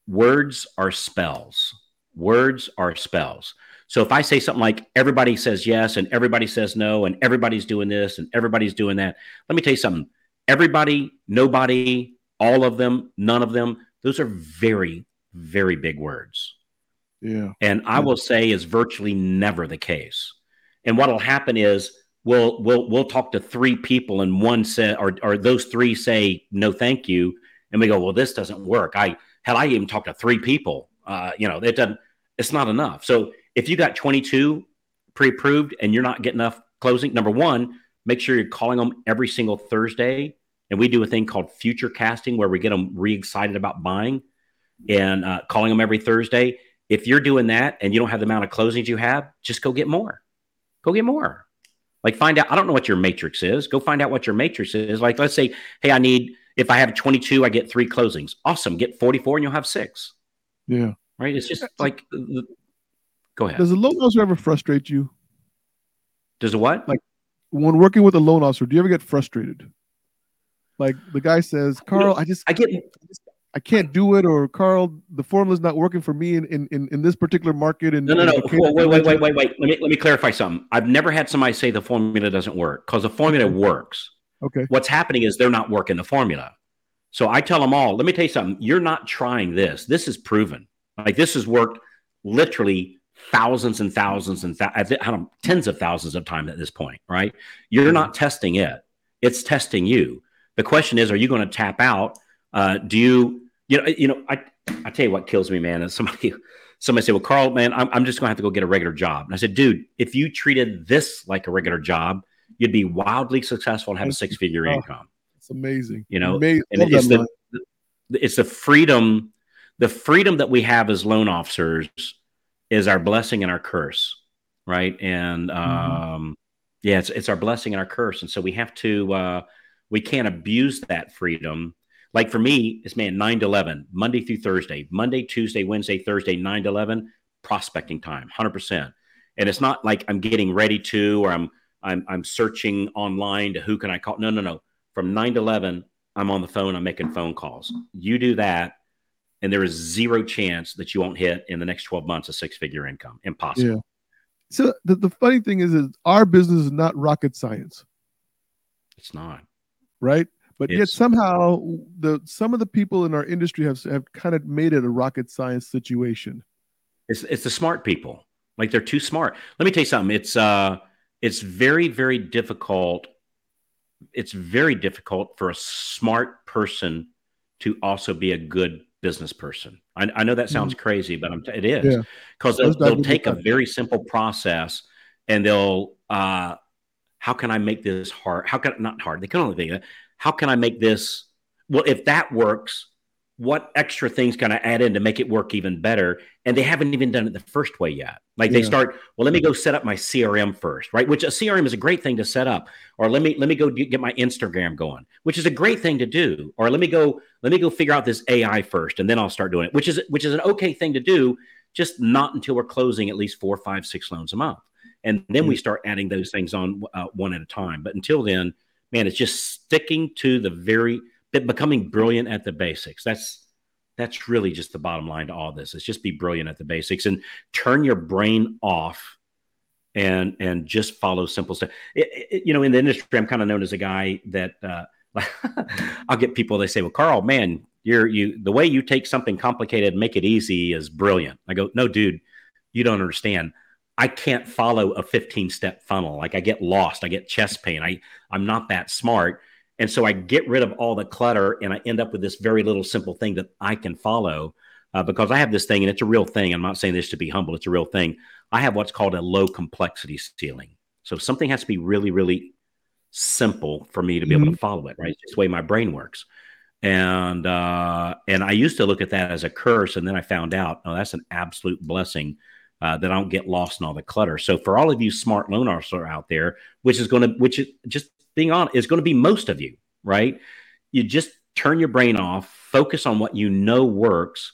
Words are spells. Words are spells. So if I say something like everybody says yes and everybody says no and everybody's doing this and everybody's doing that, let me tell you something. Everybody, nobody, all of them, none of them, those are very, very big words. Yeah. And I yeah. will say is virtually never the case. And what will happen is we'll we'll we'll talk to three people and one said or or those three say no thank you. And we go, well, this doesn't work. I had I even talked to three people. Uh, you know, it doesn't it's not enough. So if you got twenty-two pre-approved and you're not getting enough closing, number one, make sure you're calling them every single Thursday. And we do a thing called future casting where we get them re-excited about buying and uh, calling them every Thursday. If you're doing that and you don't have the amount of closings you have, just go get more. Go get more. Like find out. I don't know what your matrix is. Go find out what your matrix is. Like let's say, hey, I need, if I have twenty-two, I get three closings. Awesome. Get forty-four and you'll have six. Yeah. Right? It's just like... Go ahead. Does a loan officer ever frustrate you? Does a what? Like when working with a loan officer, do you ever get frustrated? Like the guy says, Carl, I just I get I can't do it, or Carl, the formula's not working for me in in, in this particular market. And no, no, no. Wait, wait, wait, wait, wait, wait. Let me let me clarify something. I've never had somebody say the formula doesn't work because the formula works. Okay. What's happening is they're not working the formula. So I tell them all, let me tell you something. You're not trying this. This is proven. Like this has worked literally thousands and thousands and th- I don't, tens of thousands of times at this point, right? You're not testing it. It's testing you. The question is, are you going to tap out? Uh, do you, you know, you know, I, I tell you what kills me, man, is somebody, somebody say, well, Carl, man, I'm, I'm just going to have to go get a regular job. And I said, dude, if you treated this like a regular job, you'd be wildly successful and have a six figure oh, income. It's amazing. You know, amazing. And it's the, it's the freedom, the freedom that we have as loan officers is our blessing and our curse, right? And um, mm-hmm. yeah, it's it's our blessing and our curse. And so we have to, uh, we can't abuse that freedom. Like for me, it's man, nine to eleven, Monday through Thursday, Monday, Tuesday, Wednesday, Thursday, nine to eleven, prospecting time, one hundred percent. And it's not like I'm getting ready to, or I'm, I'm, I'm searching online to who can I call? No, no, no. From nine to eleven, I'm on the phone, I'm making phone calls. You do that, and there is zero chance that you won't hit in the next twelve months a six-figure income. Impossible. Yeah. So the, the funny thing is, is our business is not rocket science. It's not. Right? But it's, yet somehow the some of the people in our industry have have kind of made it a rocket science situation. It's it's the smart people. Like they're too smart. Let me tell you something. It's uh it's very, very difficult. It's very difficult for a smart person to also be a good business person. I, I know that sounds mm-hmm. crazy, but I'm t- it is because yeah. they'll, they'll take a very simple process and they'll, uh, how can I make this hard? How can not hard? They can only think of it. How can I make this? Well, if that works, what extra things can I add in to make it work even better? And they haven't even done it the first way yet. Like yeah. they start, well, let me go set up my C R M first, right? Which a C R M is a great thing to set up. Or let me let me go get my Instagram going, which is a great thing to do. Or let me go let me go figure out this A I first, and then I'll start doing it, which is which is an okay thing to do, just not until we're closing at least four, five, six loans a month, and then mm-hmm. we start adding those things on uh, one at a time. But until then, man, it's just sticking to the very. Becoming brilliant at the basics. That's that's really just the bottom line to all this. It's just be brilliant at the basics and turn your brain off and and just follow simple stuff. It, it, you know, in the industry, I'm kind of known as a guy that uh, I'll get people. They say, "Well, Carl, man, you're you the way you take something complicated and make it easy is brilliant." I go, "No, dude, you don't understand. I can't follow a fifteen step funnel. Like I get lost. I get chest pain. I I'm not that smart. And so I get rid of all the clutter and I end up with this very little simple thing that I can follow uh, because I have this thing, and it's a real thing. I'm not saying this to be humble. It's a real thing. I have what's called a low complexity ceiling. So something has to be really, really simple for me to be mm-hmm. able to follow it, right? It's just the way my brain works. And, uh, and I used to look at that as a curse. And then I found out, oh, that's an absolute blessing uh, that I don't get lost in all the clutter. So for all of you smart loan officers out there, which is going to, which is just being on, is going to be most of you, right? You just turn your brain off, focus on what you know works,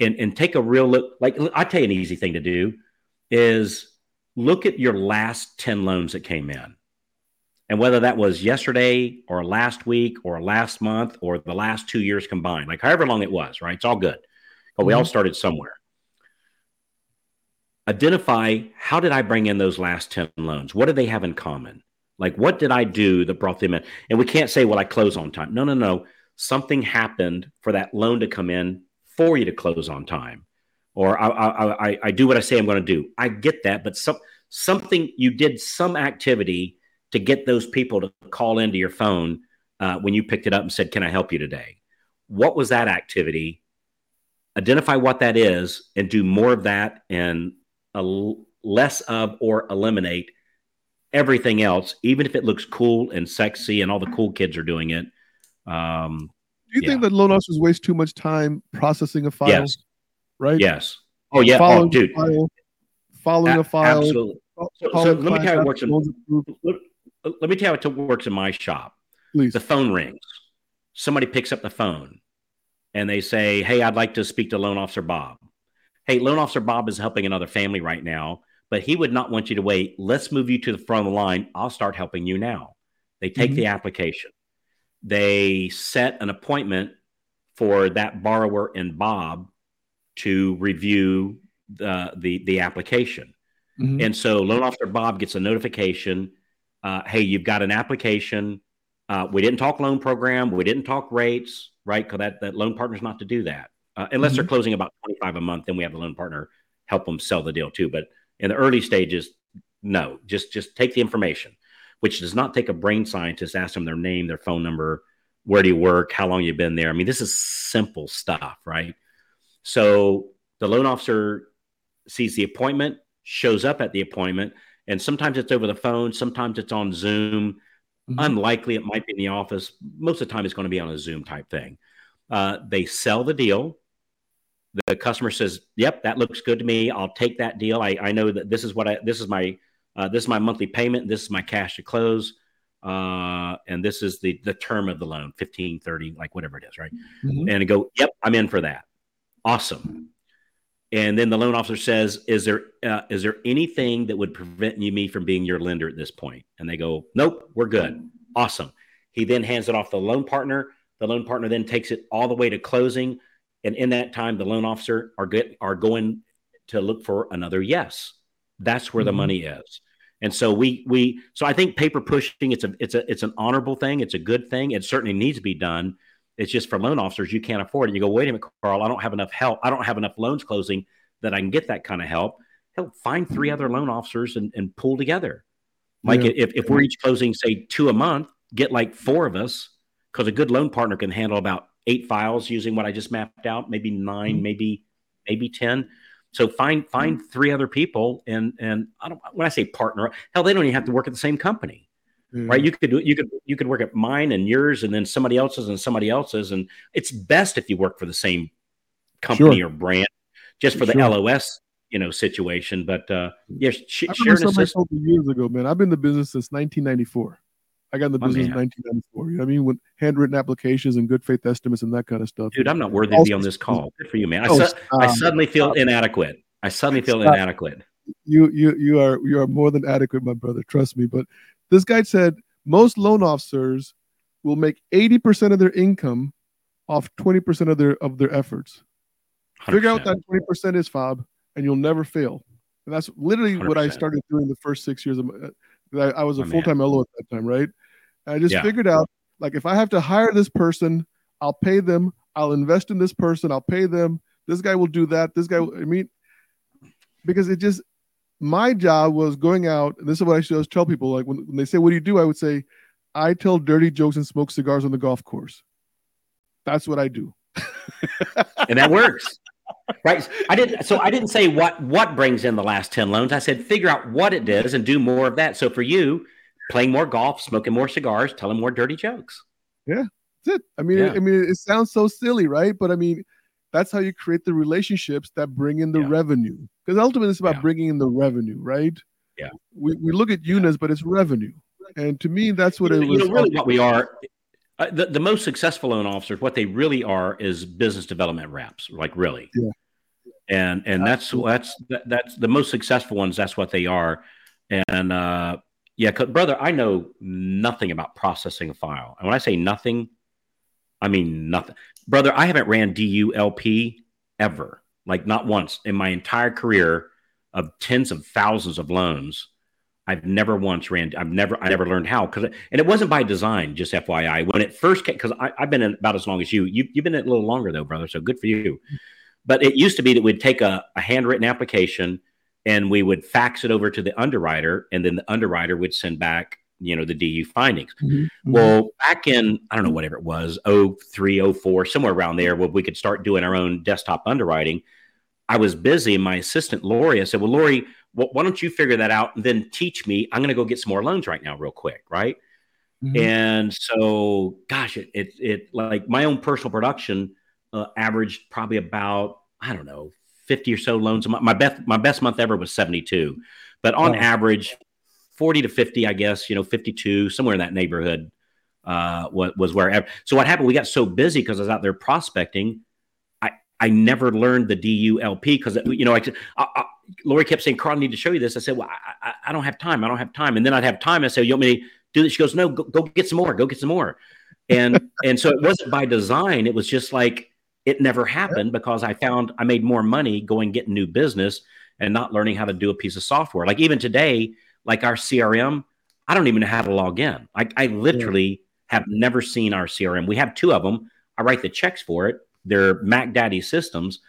and, and take a real look. Like I tell you, an easy thing to do is look at your last ten loans that came in. And whether that was yesterday or last week or last month or the last two years combined, like however long it was, right? It's all good. But we mm-hmm. all started somewhere. Identify, how did I bring in those last ten loans? What do they have in common? Like, what did I do that brought them in? And we can't say, well, I close on time. No, no, no. Something happened for that loan to come in for you to close on time. Or I, I, I, I do what I say I'm going to do. I get that. But some something, you did some activity to get those people to call into your phone uh, when you picked it up and said, can I help you today? What was that activity? Identify what that is and do more of that, and a, less of or eliminate everything else, even if it looks cool and sexy and all the cool kids are doing it. Um, do you yeah. think that loan officers waste too much time processing a file? Yes. Right? Yes. Oh, yeah. Following oh, dude. a file. Following a, a file. Absolutely. So, so let me tell you how it works. In, Let me tell you how it works in my shop. Please. The phone rings. Somebody picks up the phone and they say, hey, I'd like to speak to Loan Officer Bob. Hey, Loan Officer Bob is helping another family right now, but he would not want you to wait. Let's move you to the front of the line. I'll start helping you now. They take mm-hmm. the application. They set an appointment for that borrower and Bob to review the, the, the application. Mm-hmm. And so Loan Officer Bob gets a notification. Uh, hey, you've got an application. Uh, we didn't talk loan program. We didn't talk rates, right? Because that, that loan partner's not to do that. Uh, unless mm-hmm. they're closing about twenty-five a month, then we have the loan partner help them sell the deal too. But in the early stages, no, just, just take the information, which does not take a brain scientist. Ask them their name, their phone number, where do you work, how long you've been there. I mean, this is simple stuff, right? So the loan officer sees the appointment, shows up at the appointment. And sometimes it's over the phone. Sometimes it's on Zoom. Mm-hmm. Unlikely it might be in the office. Most of the time it's going to be on a Zoom type thing. Uh, they sell the deal. The customer says, yep, that looks good to me. I'll take that deal. I, I know that this is what I, this is my, uh, this is my monthly payment. This is my cash to close. Uh, and this is the, the term of the loan, fifteen, thirty, like whatever it is. Right. Mm-hmm. And I go, yep, I'm in for that. Awesome. And then the loan officer says, is there, uh, is there anything that would prevent you, me from being your lender at this point? And they go, nope, we're good. Awesome. He then hands it off to the loan partner. The loan partner then takes it all the way to closing. And in that time, the loan officer are get, are going to look for another yes. That's where mm-hmm. the money is. And so we, we, so I think paper pushing, it's a, it's a, it's an honorable thing. It's a good thing. It certainly needs to be done. It's just for loan officers, you can't afford it. You go, wait a minute, Carl, I don't have enough help. I don't have enough loans closing that I can get that kind of help. Hell, find three other loan officers and, and pull together. Like yeah. if, if we're each closing, say, two a month, get like four of us, because a good loan partner can handle about eight files using what I just mapped out, maybe nine, mm-hmm. maybe maybe ten. So find find three other people. And and I don't, when I say partner, hell, they don't even have to work at the same company. Mm-hmm. Right. You could do you could you could work at mine and yours and then somebody else's and somebody else's. And it's best if you work for the same company sure. or brand, just for the sure. L O S, you know, situation. But uh, yeah, sh- I remember somebody assist- told me years ago, man, I've been in the business since nineteen ninety-four. I got in the My business in nineteen ninety-four. You know what I mean? When handwritten applications and good faith estimates and that kind of stuff. Dude, I'm not worthy also, to be on this call. Good for you, man. I, su- oh, I suddenly feel inadequate. I suddenly feel stop. inadequate. You you you are you are more than adequate, my brother. Trust me. But this guy said most loan officers will make eighty percent of their income off twenty percent of their of their efforts. one hundred percent. Figure out what that twenty percent is, Fob, and you'll never fail. And that's literally one hundred percent. What I started doing the first six years of my, I, I was a oh, full-time man. L O at that time, right? And I just yeah. figured out, like, if I have to hire this person, I'll pay them. I'll invest in this person. I'll pay them. This guy will do that. This guy will, I mean, because it just, My job was going out, and this is what I should always tell people. Like when, when they say, what do you do? I would say, I tell dirty jokes and smoke cigars on the golf course. That's what I do. And that works. Right. I didn't. So I didn't say what, what brings in the last ten loans. I said, figure out what it does and do more of that. So for you, playing more golf, smoking more cigars, telling more dirty jokes. Yeah, that's it. I mean, yeah. I mean, it sounds so silly, right? But I mean, that's how you create the relationships that bring in the yeah. revenue. Because ultimately, it's about yeah. bringing in the revenue, right? Yeah. We we look at units, yeah. but it's revenue. And to me, that's what you, it you was. You know, really what we are, uh, the, the most successful loan officers, what they really are is business development reps, like really. Yeah. And and that's, that's, that, that's the most successful ones. That's what they are. And, uh, yeah, brother, I know nothing about processing a file. And when I say nothing, I mean nothing. Brother, I haven't ran D U L P ever, like not once in my entire career of tens of thousands of loans. I've never once ran. I've never, I never learned how. Cause, and it wasn't by design, just F Y I. When it first came, because I've been in about as long as you. you. You've been in a little longer though, brother, so good for you. But it used to be that we'd take a, a handwritten application and we would fax it over to the underwriter, and then the underwriter would send back, you know, the D U findings. Mm-hmm. Well, back in, I don't know, whatever it was, oh three, oh four, somewhere around there, where we could start doing our own desktop underwriting. I was busy, and my assistant, Lori, I said, well, Lori, well, why don't you figure that out and then teach me? I'm going to go get some more loans right now real quick, right? Mm-hmm. And so, gosh, it, it, it like my own personal production uh, averaged probably about, I don't know, fifty or so loans a month. My best, my best month ever was seventy-two. But on wow. average, forty to fifty, I guess, you know, fifty-two, somewhere in that neighborhood uh, was, was where. So what happened, we got so busy because I was out there prospecting. I, I never learned the D U L P because, you know, I, I, I, Lori kept saying, Carl, I need to show you this. I said, well, I, I, I don't have time. I don't have time. And then I'd have time. I said, you want me to do this? She goes, no, go, go get some more. Go get some more. And and so it wasn't by design. It was just like it never happened because I found I made more money going getting new business and not learning how to do a piece of software. Like even today, like our C R M, I don't even know how to log in. I, I literally have never seen our C R M. We have two of them. I write the checks for it. They're Mac Daddy systems.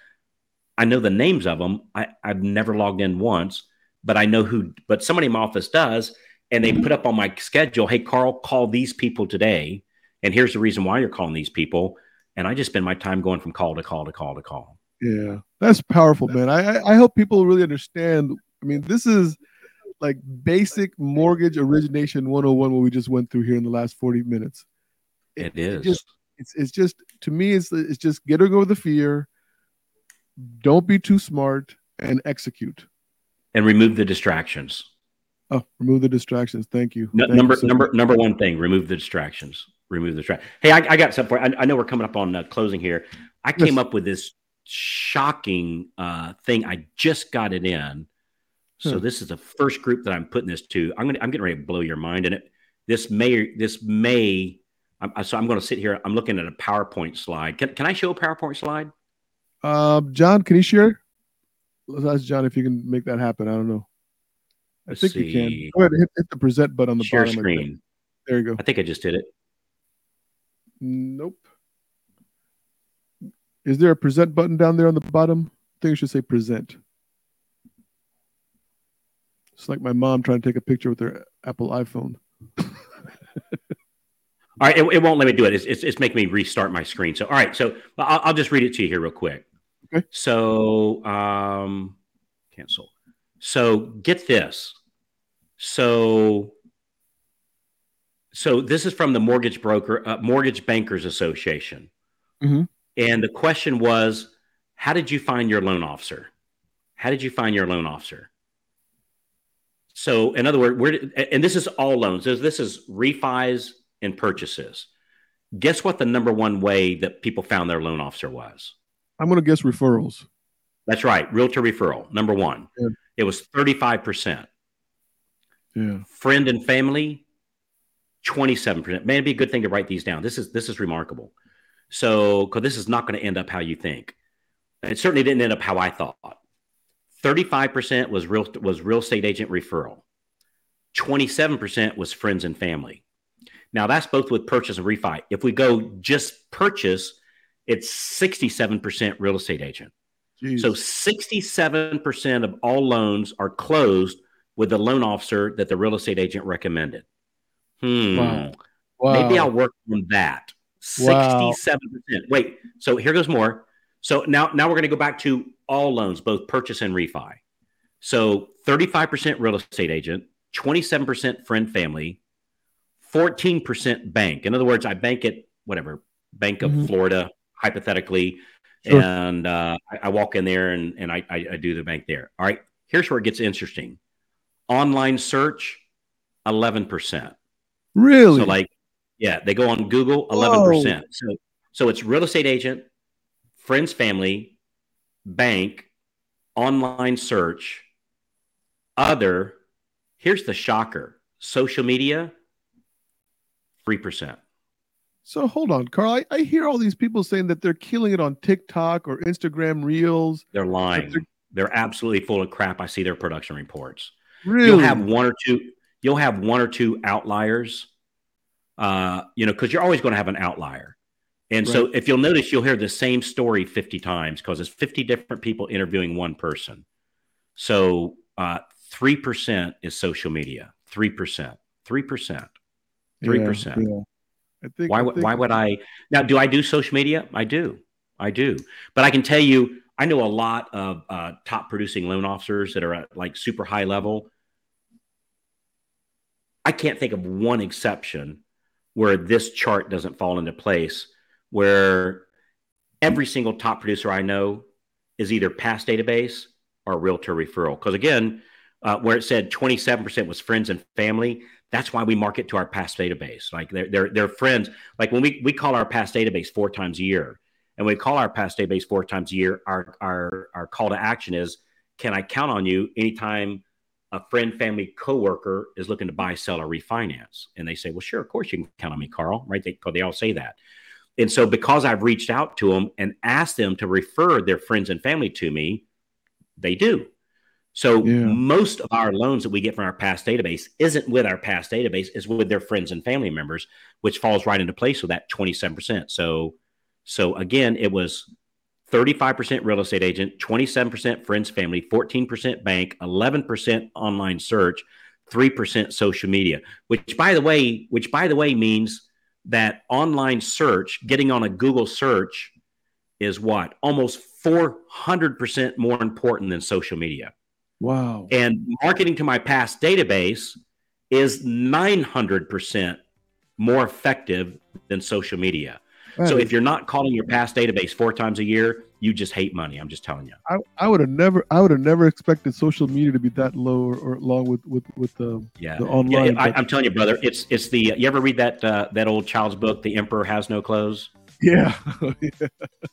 I know the names of them. I, I've never logged in once, but I know who, but somebody in my office does. And they put up on my schedule, hey, Carl, call these people today. And here's the reason why you're calling these people. And I just spend my time going from call to call to call to call. Yeah, that's powerful, man. I, I hope people really understand. I mean, this is like basic mortgage origination one oh one, what we just went through here in the last forty minutes. It, it is. It just, it's, it's just, to me, it's, it's just get over the fear. Don't be too smart and execute. And remove the distractions. Oh, remove the distractions. Thank you. No, Thank number you so number much. number one thing, remove the distractions. Remove the distractions. Hey, I, I got something for you. I, I know we're coming up on uh, closing here. I came yes. up with this shocking uh, thing. I just got it in. So hmm. this is the first group that I'm putting this to. I'm gonna, I'm getting ready to blow your mind. And it, this may, this may. I'm, so I'm going to sit here. I'm looking at a PowerPoint slide. Can, can I show a PowerPoint slide? Um, John, can you share? Let's ask John if you can make that happen. I don't know. I Let's think see. you can. Go ahead and hit, hit the present button on the share bottom. Share screen. Like there you go. I think I just did it. Nope. Is there a present button down there on the bottom? I think it should say present. It's like my mom trying to take a picture with her Apple iPhone. All right, it, it won't let me do it. It's, it's it's making me restart my screen. So, all right, so I'll, I'll just read it to you here real quick. Okay. So, um, cancel. So get this. So, so this is from the Mortgage Broker uh, Mortgage Bankers Association, mm-hmm. and the question was, how did you find your loan officer? How did you find your loan officer? So in other words, where, and this is all loans. This, this is refis and purchases. Guess what the number one way that people found their loan officer was? I'm going to guess referrals. That's right. Realtor referral, number one. Yeah. It was thirty-five percent. Yeah. Friend and family, twenty-seven percent. Man, it'd be a good thing to write these down. This is, this is remarkable. So, because this is not going to end up how you think. It certainly didn't end up how I thought. thirty-five percent was real was real estate agent referral. twenty-seven percent was friends and family. Now, that's both with purchase and refi. If we go just purchase, it's sixty-seven percent real estate agent. Jeez. So sixty-seven percent of all loans are closed with the loan officer that the real estate agent recommended. Hmm. Wow. Wow. Maybe I'll work on that. Wow. sixty-seven percent. Wait, so here goes more. So now, now we're going to go back to all loans, both purchase and refi. So thirty-five percent real estate agent, twenty-seven percent friend family, fourteen percent bank. In other words, I bank at whatever, Bank of mm-hmm. Florida, hypothetically. Sure. And uh, I, I walk in there and, and I, I, I do the bank there. All right. Here's where it gets interesting. Online search, eleven percent. Really? So like, yeah, they go on Google, eleven percent. So, so it's real estate agent, friends, family, bank, online search, other. Here's the shocker. Social media, three percent. So hold on, Carl. I, I hear all these people saying that they're killing it on TikTok or Instagram Reels. They're lying. They're-, they're absolutely full of crap. I see their production reports. Really? You'll have one or two. You'll have one or two outliers, uh, you know, because you're always going to have an outlier. And right. So if you'll notice, you'll hear the same story fifty times because it's fifty different people interviewing one person. So uh, three percent is social media. three percent. three percent. three percent. Yeah, yeah. I think, why, I think. Why would I? Now, do I do social media? I do. I do. But I can tell you, I know a lot of uh, top producing loan officers that are at like super high level. I can't think of one exception where this chart doesn't fall into place, where every single top producer I know is either past database or realtor referral. Because again, uh, where it said twenty-seven percent was friends and family, that's why we market to our past database. Like they're, they're, they're friends. Like when we, we call our past database four times a year, and we call our past database four times a year, our, our, our call to action is, can I count on you anytime a friend, family, coworker is looking to buy, sell, or refinance? And they say, well, sure, of course you can count on me, Carl, right? They, they all say that. And so because I've reached out to them and asked them to refer their friends and family to me, they do. So yeah. Most of our loans that we get from our past database isn't with our past database, it's with their friends and family members, which falls right into place with that twenty-seven percent. So, so again, it was thirty-five percent real estate agent, twenty-seven percent friends, family, fourteen percent bank, eleven percent online search, three percent social media, which by the way, which by the way means that online search, getting on a Google search is what? Almost four hundred percent more important than social media. Wow. And marketing to my past database is nine hundred percent more effective than social media. So if you're not calling your past database four times a year, you just hate money. I'm just telling you. I, I would have never, I would have never expected social media to be that low, or, or along with with with the, yeah. the online. Yeah, I, I'm telling you, brother. It's it's the. You ever read that uh, that old child's book, The Emperor Has No Clothes? Yeah, yeah.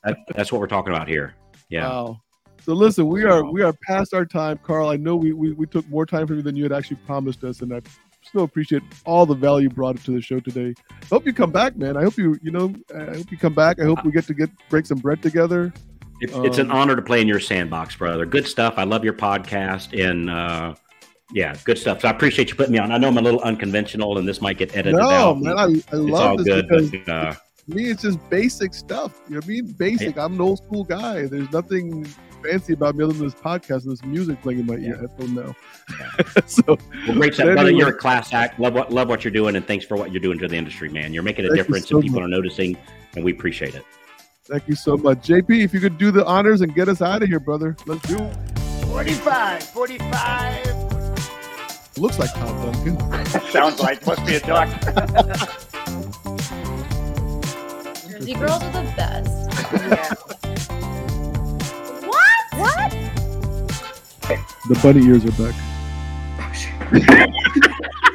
That, that's what we're talking about here. Yeah. Wow. So listen, we are we are past our time, Carl. I know we we, we took more time from you than you had actually promised us, and I still appreciate all the value brought to the show today. I hope you come back, man. I hope you, you know, I hope you come back. I hope we get to get break some bread together. It's, um, it's an honor to play in your sandbox, brother. Good stuff. I love your podcast, and uh, yeah, good stuff. So I appreciate you putting me on. I know I'm a little unconventional, and this might get edited no, out. No, man, I, I love this good, because but, uh, to me, it's just basic stuff. You know what I mean? Basic. I, I'm an old school guy. There's nothing fancy about me other than this podcast and this music playing in my ear. I don't know. So well, great stuff, brother. You're a class act. Love what love what you're doing, and thanks for what you're doing to the industry, man. You're making a Thank difference, so and people much. Are noticing, and we appreciate it. Thank you so much, J P. If you could do the honors and get us out of here, brother. Let's do it. forty-five, forty-five. Looks like Tom Duncan. Sounds like must be a duck. Jersey girls are the best. Yeah. What? The bunny ears are back. Oh, shit.